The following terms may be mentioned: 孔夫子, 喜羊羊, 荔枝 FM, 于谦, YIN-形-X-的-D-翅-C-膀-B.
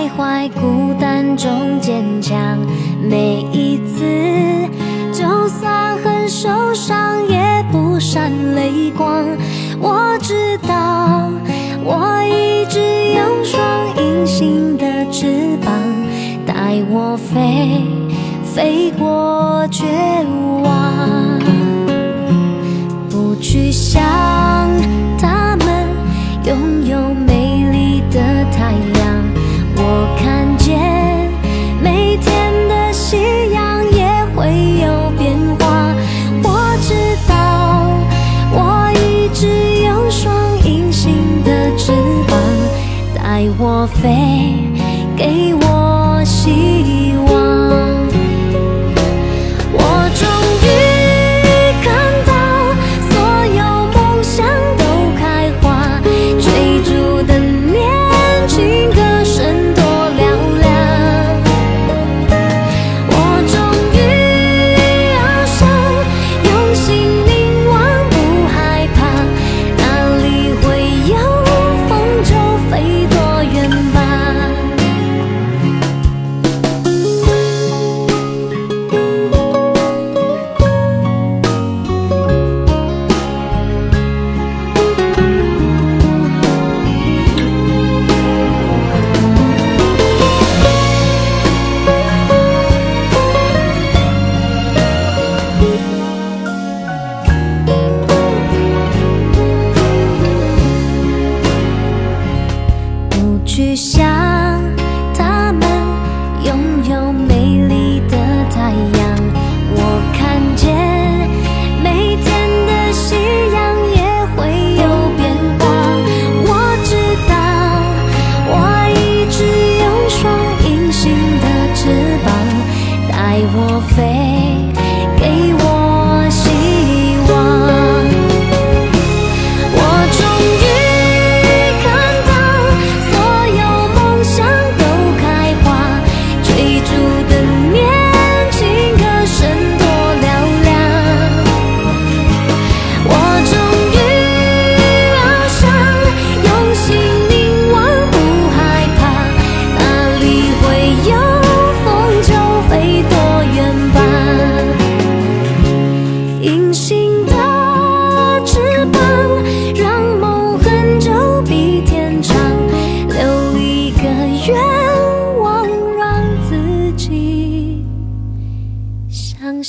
徘徊，孤单中坚强。每一次，就算很受伤，也不闪泪光。我知道，我一直有双隐形的翅膀，带我飞，飞过绝望。不去想他们拥有美丽的太阳，我看见每天的夕阳也会有变化。我知道，我一直有双隐形的翅膀，带我飞，给我希望。我终于想